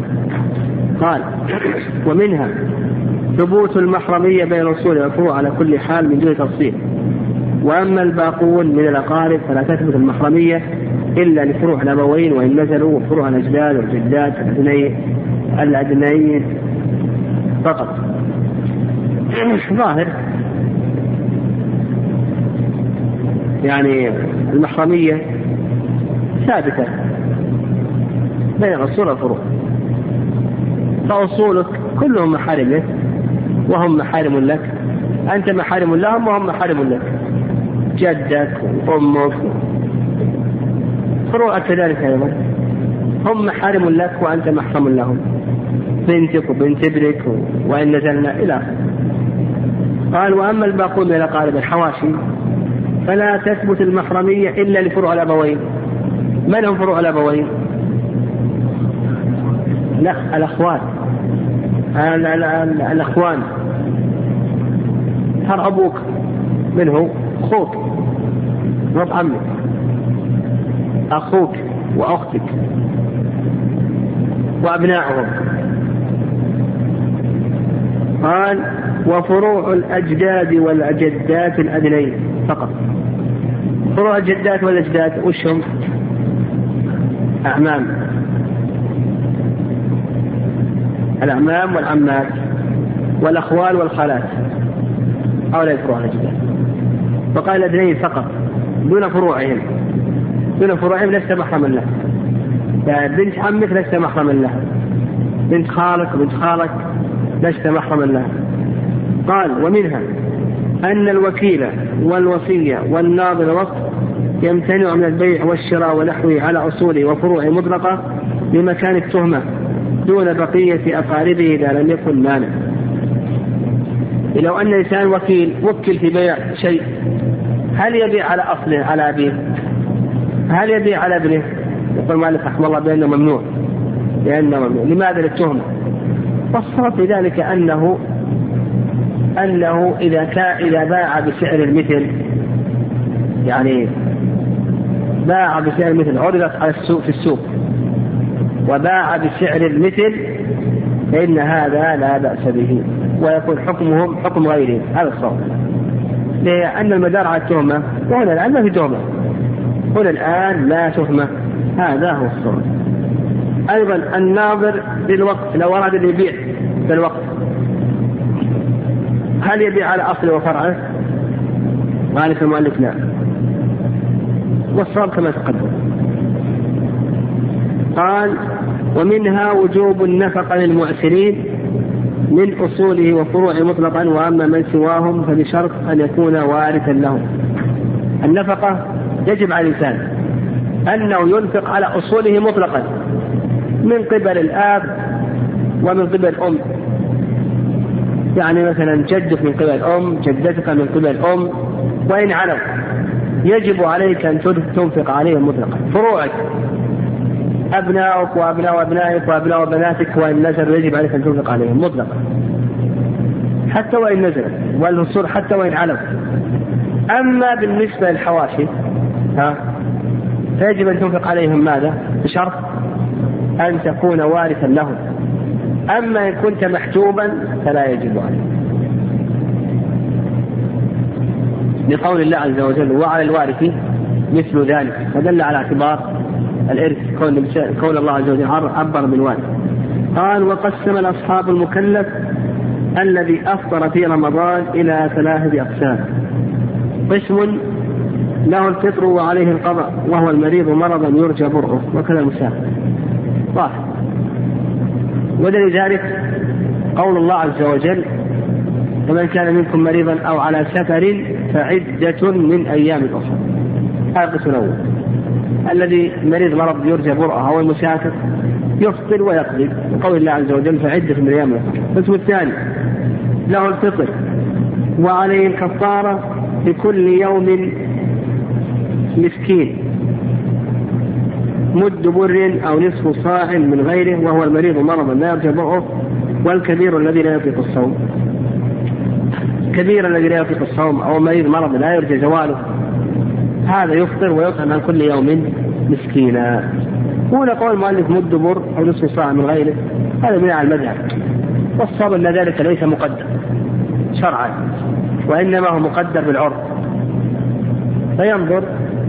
قال ومنها ثبوت المحرمية بين الأصول والفروع على كل حال من دون تفصيل، وأما الباقون من الأقارب فلا تثبت المحرمية إلا لفروع الأبوين وإن نزلوا، وفروع الأجداد والجدات الأدنيين فقط. ظاهر يعني المحرمية ثابتة بين الأصول والفروع، فأصولك كلهم محارم لك وهم محارم لك، أنت محارم لهم وهم محارم لك، جدك وأمك فروعك كذلك أيضا هم محارم لك وأنت محرم لهم، بنتك وبنت ابنك وإن نزلنا إلى. قال وأما الباقون من الأقارب الحواشي فلا تثبت المحرمية إلا لفروع الأبوين. من هم فروع الأبوين؟ لا، الأخوات، ال ال ال الأخوان، صار أبوك منه أخوك رب عمك، أخوك وأختك وأبنائهم. قال وفروع الأجداد والأجدات الأدنين فقط. فروع الجدات والأجداد وشهم؟ أعمام، الأعمام والعمات والأخوال والخالات، هؤلاء فروع الأجداد. فقال الأدنين فقط دون فروعهم، دون فروعهم لست محرما له. بنت عمك لست محرما له، بنت خالك وبنت خالك لست محرما له. قال ومنها أن الوكيلة والوصية والناظر والوقف يمتنع من البيع والشراء ونحوه على أصوله وفروعه مطلقة لمكان التهمة دون بقية أقاربه إذا لم يكن مانع. لو أن الإنسان وكيل وكل في بيع شيء، هل يبيع على أصله على أبيه؟ هل يبيع على ابنه؟ يقول مالك رحمه الله بأنه ممنوع، لأنه ممنوع. لماذا؟ للتهمة. فالصواب في ذلك أنه أنه إذا كان إذا باع بسعر المثل، يعني باع بسعر المثل، عرضت على السوق في السوق وباع بسعر المثل، فإن هذا لا بأس به ويكون حكمهم حكم غيرهم. هذا الصواب، لأن المدار على التهمة، وهنا الآن ما في تهمة، هنا الآن لا تهمة، هذا هو الصواب. أيضا الناظر بالوقت لو أراد أن يبيع بالوقت، هل يبيع على أصله وفرعه؟ مالك المؤلف لا، والصواب كما تقدم. قال ومنها وجوب النفقة للمعسرين من أصوله وفروعه مطلقا، وأما من سواهم فبشرط أن يكون وارثا له. النفقة يجب على الإنسان أنه ينفق على أصوله مطلقا من قبل الآب ومن قبل الأم، يعني مثلا جدك من قبل الأم، جدتك من قبل الأم، وإن علوا يجب عليك أن تنفق عليهم مطلقا. فروعك أبنائك وأبناء أبنائك وأبناء بناتك وإن نزل يجب عليك أن تنفق عليهم مطلقا حتى وإن نزل، والنصور حتى وإن علوا. أما بالنسبة للحواشي ها فيجب أن تنفق عليهم ماذا؟ بشرط أن تكون وارثا لهم، أما إن كنت محجوبا فلا يجب عليك، لقول الله عز وجل وعلى الوارث مثل ذلك، فدل على اعتبار الإرث كون الله عز وجل عبر بالوارث. قال وقسم الأصحاب المكلف الذي أفطر في رمضان إلى ثلاثة أقسام: قسم له الفطر وعليه القضاء وهو المريض مرضا يرجى برؤه وكذا المسافر، واحد. ولذلك قول الله عز وجل فمن كان منكم مريضا أو على سفر فعدة من أيام أخرى. هذا القسم الأول، الذي مريض مرض يرجى برؤه أو المسافر يفطر ويقضي، قول الله عز وجل فعدة من أيام أخرى. القسم الثاني له الفطر وعليه الكفارة لكل يوم مسكين مد بر أو نصف صاع من غيره وهو المريض مرضا لا يرجى برؤه والكبير الذي لا يطيق الصوم، كبير الذي لا يطيق الصوم أو مريض مرض لا يرجى زواله، هذا يفطر ويطعم عن كل يوم مسكينا. هنا قول المؤلف مد بر أو نصف صاع من غيره هذا من على المذهب، والصواب أن ذلك ليس مقدر شرعا وإنما هو مقدر بالعرف، فينظر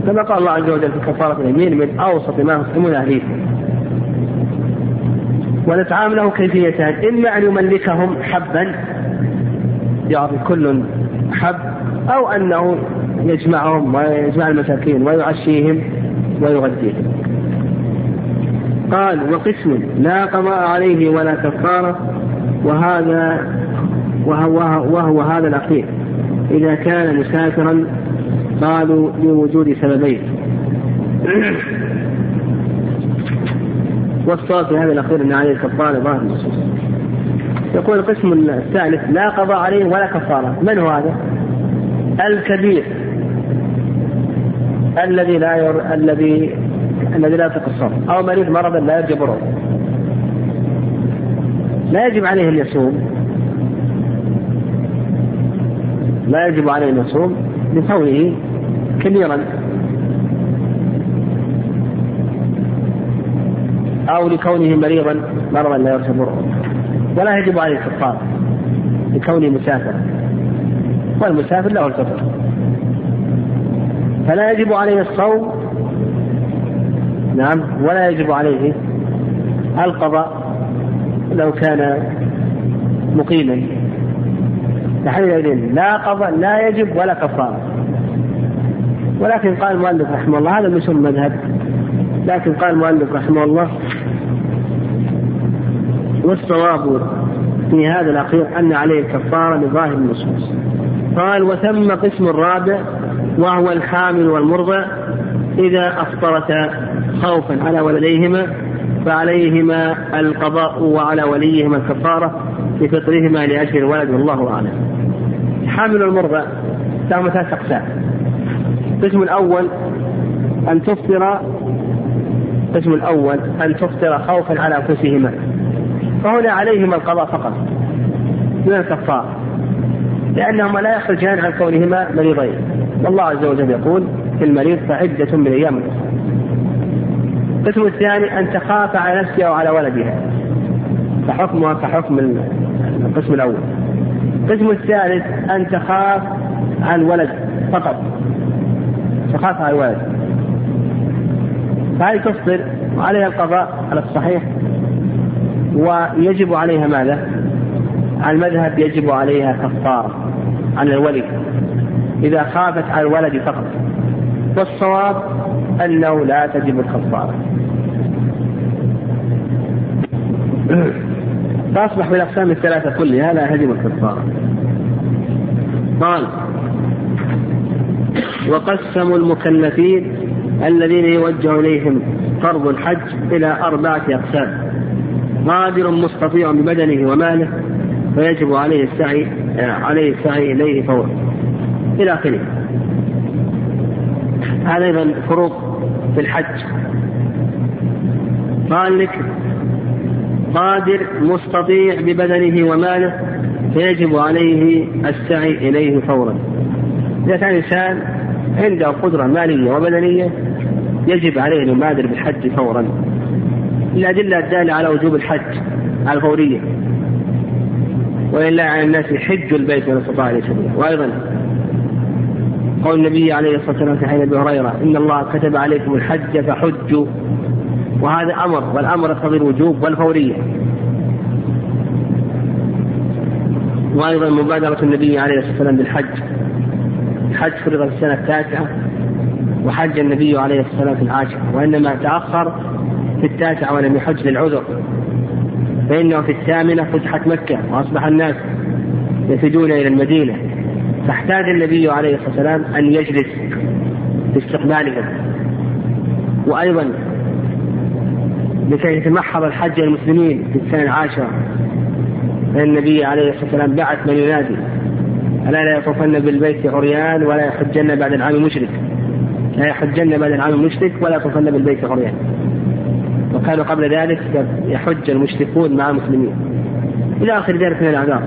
كما قال الله عز وجل في كفارة اليمين من أوسط ما يطعمون أهليه. والإطعام له كيفيتان: إما أن يملكهم حبا يعطي كل حب، أو أنه يجمعهم ويجمع المساكين ويعشيهم ويغذيهم. قال وقسم لا قضاء عليه ولا كفارة، وهذا وهو, وهو هذا الأخير إذا كان مسافرا. قالوا لوجود سببين، والصواب في هذا الأخير أن عليه الكفارة ظاهر النصوص. يقول القسم الثالث لا قضاء عليه ولا كفارة، من هو هذا؟ الكبير الذي لا ير... الذي الذي لا يتقصر أو مريض مرضا لا يرجى برؤه، لا يجب عليه أن يصوم، لا يجب عليه أن يصوم لكونه كبيرا أو لكونه مريضا مرضا لا يرجى برؤه، ولا يجب عليه الكفارة لكونه مسافرا والمسافر له الكفارة، فلا يجب عليه الصوم نعم ولا يجب عليه القضاء لو كان مقيما. لا قضاء لا يجب ولا كفارة، ولكن قال المؤلف رحمه الله هذا مش المذهب، لكن قال المؤلف رحمه الله والصواب في هذا الأخير أن عليه الكفارة لظاهر النصوص. قال وثم قسم الرابع وهو الحامل والمرضع إذا أفطرتا خوفا على ولديهما فعليهما القضاء وعلى وليهما الكفارة لفطرهما لأجل الولد، والله أعلم. الحامل والمرضع لهم ثلاث أقسام: القسم الأول أن تفطر القسم الأول أن تفطر خوفا على أنفسهما، فهنا عليهما القضاء فقط دون الكفارة، لأنهما لا يخرجان عن كونهما مريضين، والله عز وجل يقول في المريض فعدة من أيام أخرى. القسم الثاني أن تخاف على نفسها وعلى ولدها، فحكمها كحكم القسم الأول. القسم الثالث أن تخاف على الولد فقط، تخاف على الولد، فهي تفطر وعليها القضاء على الصحيح، ويجب عليها ماذا؟ على المذهب يجب عليها كفارة على الولد إذا خافت على الولد فقط، والصواب أنه لا تجب الكفارة. فأصبح من الأقسام الثلاثة كلها لا هدم الكفار. قال وقسموا المكلفين الذين يوجه إليهم فرض الحج إلى أربعة أقسام: قادر مستطيع ببدنه وماله فيجب عليه السعي عليه السعي إليه فورا إلى آخره. هذا أيضا فروق في الحج. قال لك قادر مستطيع ببدنه وماله فيجب عليه السعي إليه فورا. إذا كان إنسان عنده قدرة مالية وبدنية يجب عليه أن يبادر بالحج فورا. الأدلة الدالة على وجوب الحج على الفورية: ولله على الناس حج البيت من استطاع إليه سبيلا. وأيضا قول النبي عليه الصلاة والسلام في حديث أبي هريرة: إن الله كتب عليكم الحج فحجوا. وهذا أمر، والأمر يقتضي الوجوب والفورية. وأيضا مبادرة النبي عليه الصلاة والسلام بالحج. الحج فرض في السنة التاسعة، وحج النبي عليه الصلاة والسلام في العاشرة، وإنما تأخر في التاسعة ولم يحج للعذر، فإنه في الثامنة فتحت مكة وأصبح الناس يفدون إلى المدينة، فاحتاج النبي عليه الصلاة والسلام أن يجلس باستقبالهم. وأيضا لكي يتمحض الحج المسلمين في السنة العاشرة، النبي عليه الصلاة والسلام بعث من ينادي: ألا لا يطوفن بالبيت عريان ولا يحجن بعد العام مشرك، لا يحجن بعد العام مشرك ولا يطوفن بالبيت عريان. وكانوا قبل ذلك يحج المشركون مع المسلمين إلى آخر ذلك من الأعذار.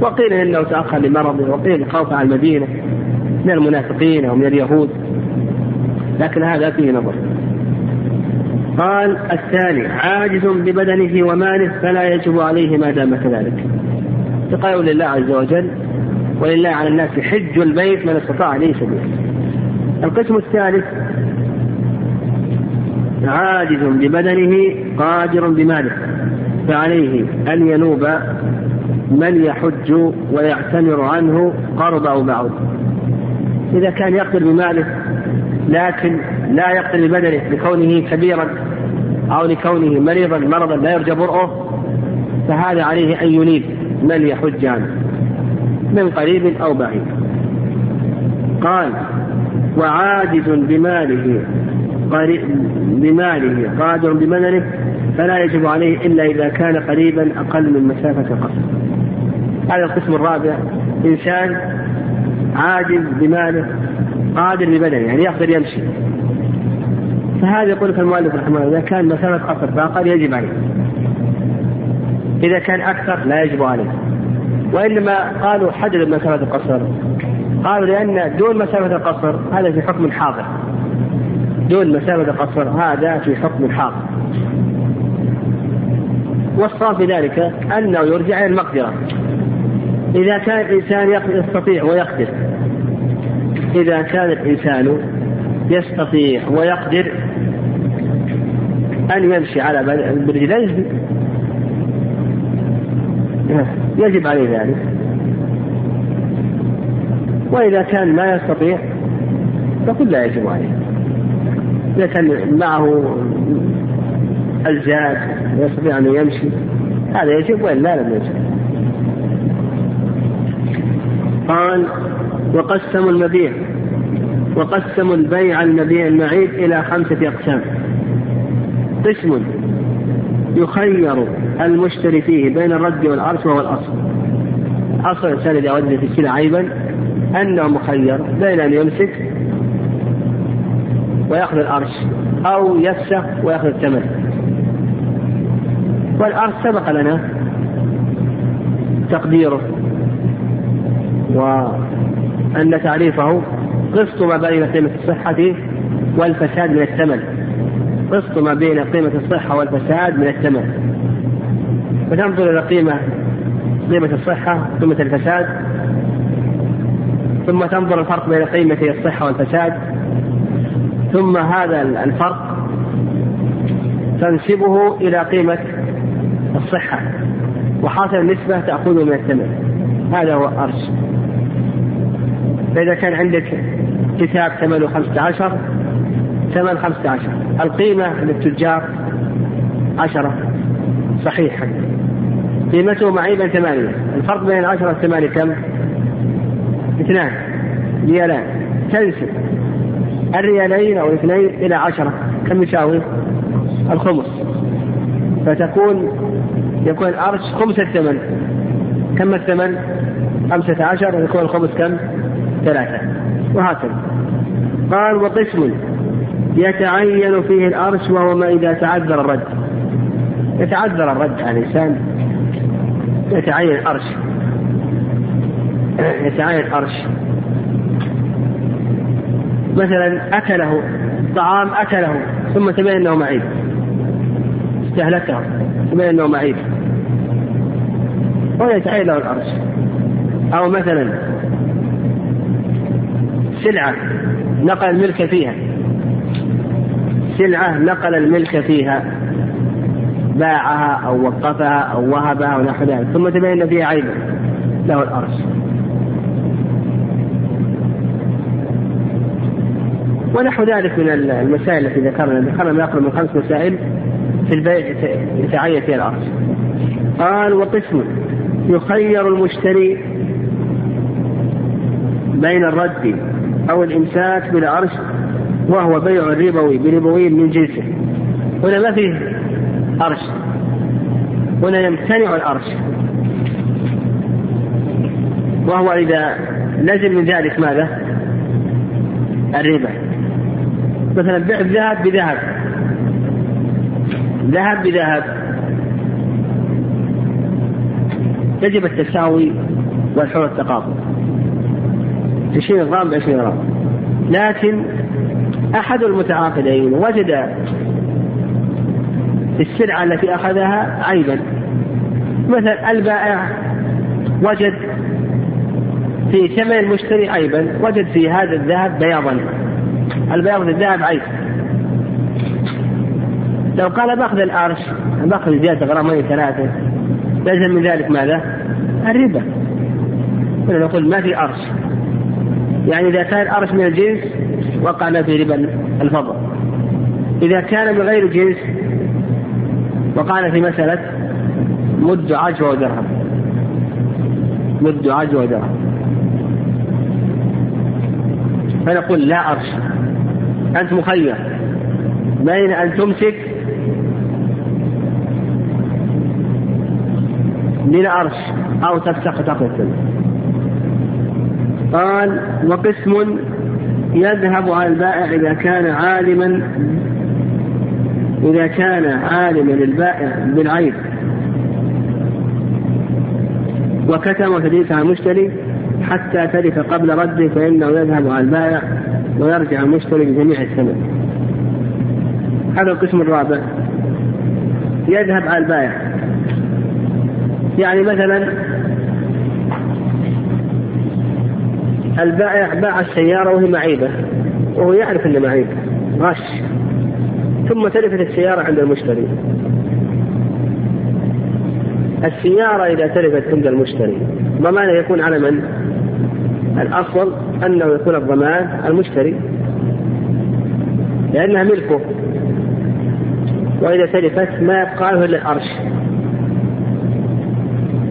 وقيل إنه تأخر لمرض، وقيل خوف على المدينة من المنافقين ومن اليهود، لكن هذا فيه نظر. قال الثاني عاجز ببدنه وماله فلا يجب عليه ما دام كذلك، بقول الله عز وجل: ولله على الناس حج البيت من استطاع إليه سبيلا. القسم الثالث عاجز ببدنه قادر بماله فعليه أن ينوب من يحج ويعتمر عنه قرض أو بعض. إذا كان يقدر بماله لكن لا يقدر ببدنه لكونه كبيرا أو لكونه مريضا مرضا لا يرجى برؤه، فهذا عليه أن ينيب من يحج عنه من قريب أو بعيد. قال وعاجز بماله بماله قادر بماله فلا يجب عليه إلا إذا كان قريبا أقل من مسافة القصر. هذا القسم الرابع إنسان عاجز بماله قادر ببدنه، يعني يقدر يمشي، فهذا يقول في المؤلف رحمه الله: إذا كان مسافة قصر فأقل يجب عليه، إذا كان أكثر لا يجب عليه. وإنما قالوا حدد مسافة القصر، قالوا لأن دون مسافة القصر هذا في حكم حاضر، دون مسافة القصر هذا في حكم حاضر. والصواب في ذلك أنه يرجع إلى المقدرة. إذا كان الإنسان يستطيع ويقدر، إذا كان الإنسان يستطيع ويقدر أن يمشي على برجليه يجب عليه ذلك، وإذا كان لا يستطيع فقل لا يجب عليه. إذا كان معه الزاد يستطيع أن يمشي هذا يجب، وإلا لم يجب. قال وقسموا المبيع وقسموا البيع المبيع المعيب إلى خمسة أقسام: قسم يخير المشتري فيه بين الرد والعرش وهو الأصل. أصل الإنسان إذا وجد في السلعة عيبا أنه مخير بين أن يمسك ويأخذ الأرش أو يفسخ ويأخذ الثمن. والأرش سبق لنا تقديره وأن تعريفه قسط ما بين قيمة الصحة والفساد من الثمن، قسط ما بين قيمة الصحة والفساد من الثمن. فتنظر إلى قيمة قيمة الصحة قيمة الفساد، ثم تنظر الفرق بين قيمة الصحة والفساد، ثم هذا الفرق تنسبه إلى قيمة الصحة وحاصل النسبة تأخذه من الثمن. هذا هو الأرش. فإذا كان عندك كتاب ثمنه خمسة عشر، ثمن خمسة عشر، القيمة للتجار عشرة، صحيحا. قيمته معيبا ثمانية. الفرق بين العشرة والثمانية كم؟ اثنان ريالان. تنسب الريالين أو الاثنين إلى عشرة كم يساوي؟ الخمس. فتكون يكون الأرش خمسة الثمن. كم الثمن؟ خمسة عشر. ويكون الخمس كم؟ ثلاثة. وهكذا. قال وقسم يتعين فيه الأرش وهو ما إذا تعذر الرد. يتعذر الرد على الإنسان يتعين الأرش. يتعين الأرش مثلا أكله طعام أكله ثم تبين أنه معيب استهلكه تبين أنه معيب ويتعين له الأرش. أو مثلا سلعة نقل الملك فيها سلعة نقل الملك فيها باعها أو وقفها أو وهبها ونحو ذلك ثم تبين فيها عيبا له الأرش. ونحو ذلك من المسائل التي ذكرنا ذكرنا ما يقرب من خمس مسائل في البيع يتعين فيها الأرش. قال وقسم يخير المشتري بين الرد أو الإمساك بالعرش وهو بيع الربوي بربوي من جنسه. هنا ما فيه عرش، هنا يمتنع العرش وهو إذا نزل من ذلك ماذا؟ الربا. مثلا بيع الذهب بذهب ذهب بذهب يجب التساوي والحر التقابل عشرين غرام بعشرين غرام. لكن أحد المتعاقدين وجد السلعة التي أخذها عيبا، مثلا البائع وجد في ثمن المشتري عيبا، وجد في هذا الذهب بياضا. البياض الذهب عيب. لو قال بأخذ الأرش بأخذ زيادة غرامين ثلاثة لازم من ذلك ماذا؟ الربا. نقول ما في أرش، يعني إذا كان الأرش من الجنس وقعنا في ربا الفضل، إذا كان من غير الجنس وقعنا في مسألة مد عجوة ودرهم. مد عجوة ودرهم. فنقول لا أرش، أنت مخير بين أن تمسك من أرش أو تفسق تقتل. قال وقسم يذهب على البائع إذا كان عالما إذا كان عالما البائع بالعيب وكتم وتدليس على المشتري حتى تلف قبل رده فإنه يذهب على البائع ويرجع المشتري بجميع الثمن. هذا القسم الرابع يذهب على البائع. يعني مثلا البائع باع السيارة وهي معيبة وهو يعرف أنها معيبة غش، ثم تلفت السيارة عند المشتري. السيارة إذا تلفت عند المشتري ضمانه يكون على من؟ الأفضل أنه يكون الضمان المشتري لأنها ملكه، وإذا تلفت ما يبقى له إلا الأرش،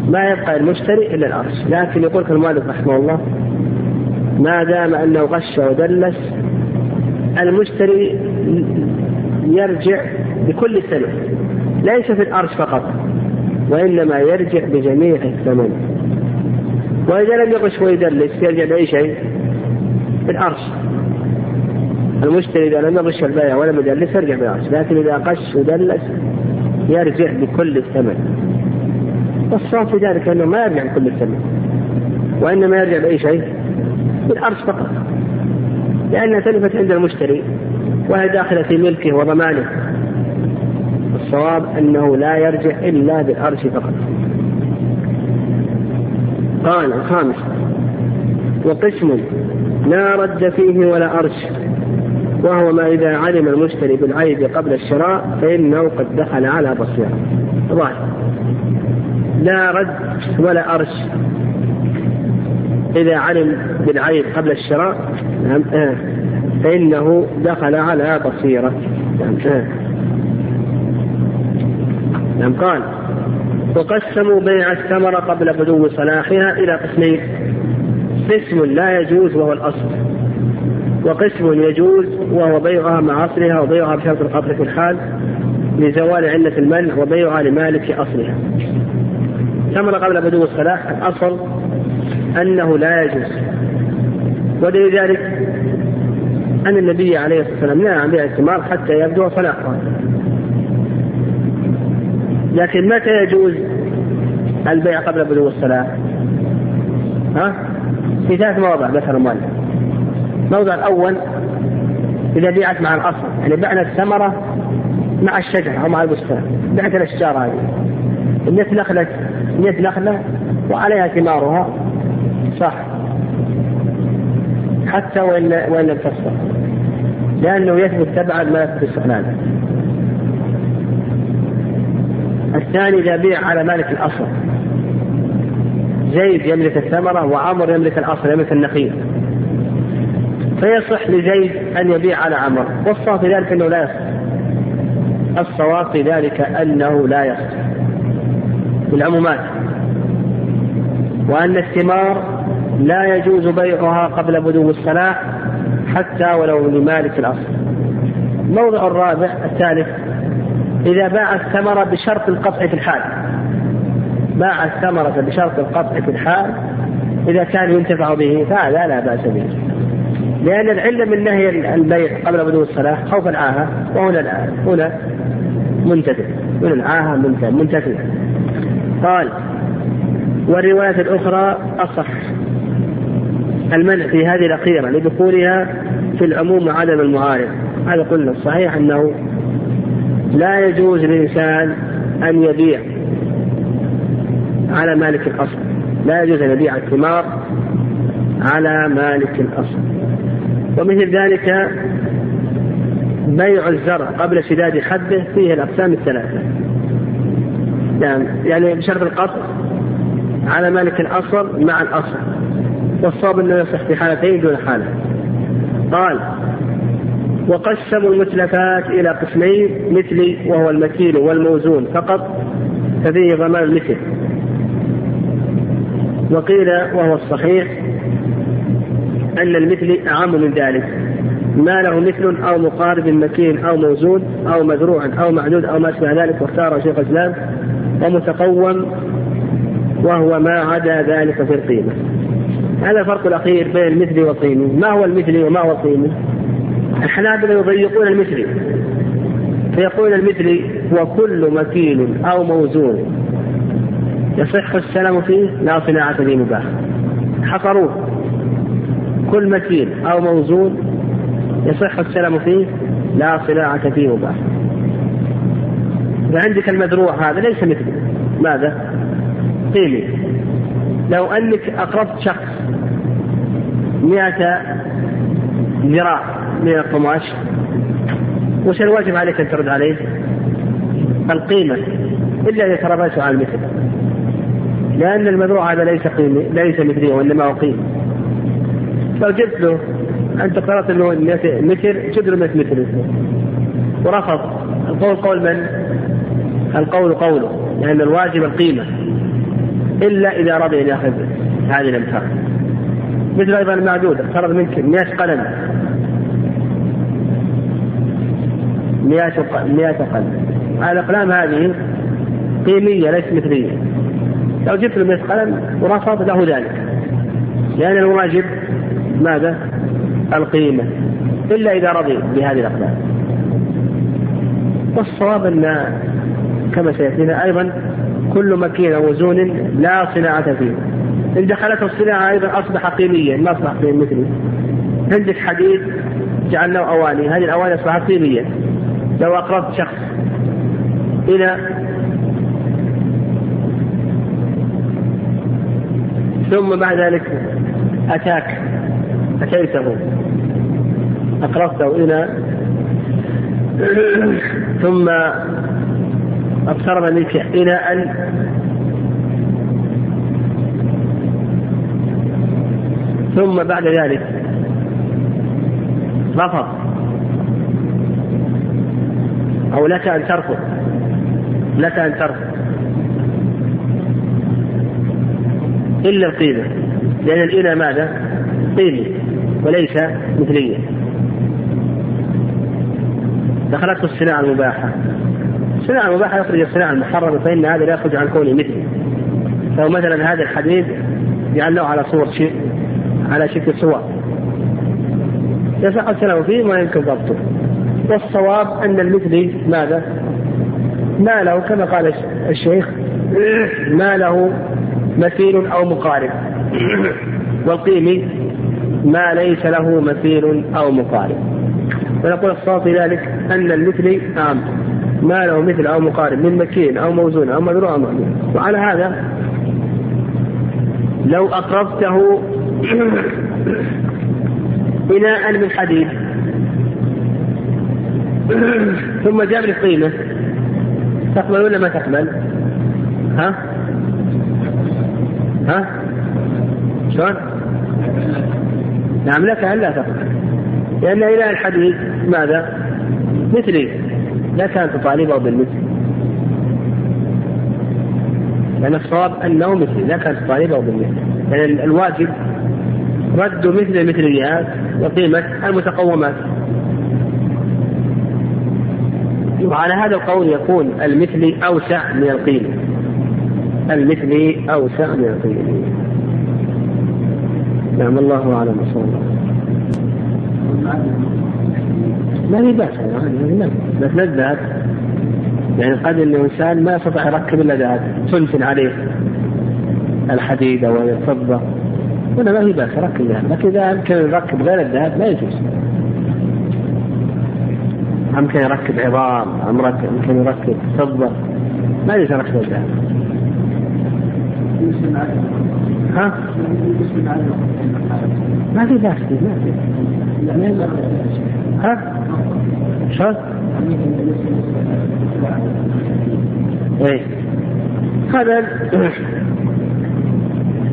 ما يبقى المشتري إلا الأرش. لكن يقول المؤلف رحمه الله ما دام أنه غش ودلس المشتري يرجع بكل الثمن، ليس في الأرش فقط وإنما يرجع بجميع الثمن. وإذا لم يغش ويدلس يرجع بأي شيء؟ بالأرش. المشتري إذا لم يغش البائع ولا يدلس يرجع بالأرش، لكن إذا غش ودلس يرجع بكل الثمن. والصواب في ذلك أنه ما يرجع بكل الثمن وإنما يرجع بأي شيء؟ بالأرش فقط، لأنها تلفت عند المشتري وهي داخلة في ملكه وضمانه. الصواب أنه لا يرجع إلا بالأرش فقط. قال الخامس وقسم لا رد فيه ولا أرش وهو ما إذا علم المشتري بالعيب قبل الشراء فإنه قد دخل على بصيرة. ظاهر لا رد ولا أرش إذا علم بالعيب قبل الشراء فإنه دخل على بصيرة. نعم. قال وقسموا بيع الثمرة قبل بدو صلاحها إلى قسمين: قسم لا يجوز وهو الأصل، وقسم يجوز وهو بيعها مع أصلها وبيعها بشرط القبض في الحال لزوال علة المنع وبيعها لمالك أصلها. ثمرة قبل بدو الصلاح الأصل أنه لا يجوز، ودليل ذلك أن النبي عليه الصلاة والسلام نهى عن بيع الثمار حتى يبدو صلاحها. لكن متى يجوز البيع قبل بدو الصلاح؟ ها؟ في ثلاث مواضع ذكر المؤلف. الموضع الأول إذا بيعت مع الأصل، يعني بعنا الثمرة مع الشجرة أو مع البستان، بعت الأشجار هذه مئة نخلة وعليها ثمارها صح، حتى وإن وإن لم تصدق، لأنه يثبت تبعا ما في استقلاله. الثاني إذا بيع على مالك الأصل، زيد يملك الثمرة وعمر يملك الأصل، يملك النخيل، فيصح لزيد أن يبيع على عمر، والصواب في ذلك أنه لا يصح. الصواب في ذلك أنه لا يصح بالعمومات، وأن الثمار لا يجوز بيعها قبل بدو الصلاح حتى ولو لمالك الأصل. الموضع الرابع الثالث إذا باع الثمرة بشرط القطع في الحال، باع الثمرة بشرط القطع في الحال إذا كان ينتفع به فهذا لا بأس به، لأن العلة من نهي البيع قبل بدو الصلاح خوف العاهة، وهنا هنا منتفع، هنا العاهة منتفع. قال والرواية الأخرى أصح، المنع في هذه الأخيرة لدخولها في العموم وعدم المعارض. هذا قلنا الصحيح أنه لا يجوز للإنسان أن يبيع على مالك الأصل، لا يجوز أن يبيع الثمار على مالك الأصل. ومثل ذلك بيع الزرع قبل شداد حده فيه الأقسام الثلاثة، يعني بشرط القطع على مالك الأصل مع الأصل، والصواب أنه يصح في حالتين دون حالة. قال وقسموا المتلفات إلى قسمين: مثلي وهو المكيل والموزون فقط ففيه ضمان المثل، وقيل وهو الصحيح أن المثل أعم من ذلك، ما له مثل أو مقارب المكيل أو موزون أو مزروع أو معدود أو ما شابه ذلك، واختار شيخ الإسلام. ومتقوم وهو ما عدا ذلك في القيمة. هذا الفرق الأخير بين المثلي والقيمي. ما هو المثلي وما هو القيمي؟ الحنابلة يضيقون المثلي فيقول المثلي هو كل مكيل أو موزون يصح السلام فيه لا صناعة به مباح، حصروه كل مكيل أو موزون يصح السلام فيه لا صناعة به مباح. وعندك المذروع هذا ليس مثلي، ماذا؟ قيمي. لو أنك أقربت شخص مئة ذراع من القماش وش الواجب عليك أن ترد عليه؟ القيمة، إلا إذا ترباته على المثل، لأن المذروع هذا ليس قيمي، ليس مثلي وإنما هو قيمي. لو جبت له أنت قررت أنه مثل، جبت له مثل مثل ورفض، القول قول من؟ القول قوله، لأن الواجب القيمة إلا إذا رضي أن يأخذ هذه الأمثال. مثل أيضا المعدود، افترض منك مئة قلم، مئة قلم، الأقلام هذه قيمية ليس مثلية، لو جبت له مئة قلم ورفض له ذلك، لأن الواجب ماذا؟ القيمة إلا إذا رضي بهذه الأقلام. والصواب أن كما سيأتينا أيضا كل مكين وزون لا صناعة فيه، إن دخلته الصناعة أيضا أصبح قيميا، ما أصبح قيم مثلي. عندك حديد جعلناه أواني، هذه الأواني أصبحت قيمية. لو أقربت شخص إلى ثم بعد ذلك أتاك أتيته أقربته إلى ثم أبصر منك إلى أن ثم بعد ذلك رفض أو لك أن ترفض لك أن ترفض إلا القيمة، لأن الإناء ماذا؟ قيمة وليس مثلية. دخلت الصناعة المباحة، الصناعة المباحة يخرج الصناعة المحرمة، فإن هذا لا يخرج عن كونه مثل. لو مثلا هذا الحديد يعلوه على صور شيء على شكل صور يصح الكلام فيه وما يمكن ضبطه. والصواب أن المثلي ماذا؟ ما له كما قال الشيخ ما له مثيل أو مقارب، والقيمي ما ليس له مثيل أو مقارب. ونقول الصواب في ذلك أن المثلي عام ما له مثل أو مقارب من مكين أو موزون أو مدروع أو مأمون. وعلى هذا لو أقربته إناء من حديد ثم جاب القيمة تقبل ولا ما تقبل؟ ها ها شلون؟ نعم لك أن لا تقبل، لأن إناء الحديد ماذا؟ مثلي، لا كان تطالبه بالمثل، لأن الصواب أنه مثلي لا كان تطالبه بالمثل، لأن الواجب رد مثل المثليات وقيمة المتقومات. وعلى هذا القول يكون المثلي أوسع من القيمة، المثلي أوسع من القيمة. نعم الله أعلم صلى الله ما لي بأس، بس للذات يعني قد الإنسان ما يستطيع يركب إلا ذات ثلث عليه الحديد أو الفضة ولا ما هي بأس ركب الذهب، لكن إذا أمكن يركب غير الذهب لا يجوز. أمكن يركب عظام، أمكن يركب فضة، ما يجوز ركب الذهب. ها؟ ما في بأس، ما في. ها؟ شو؟ إيه هذا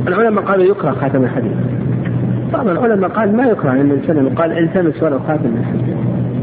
العلماء قالوا يكره خاتم الحديد. طبعا العلماء قال ما يكره ان الانسان قال التمس ولو خاتم الحديد،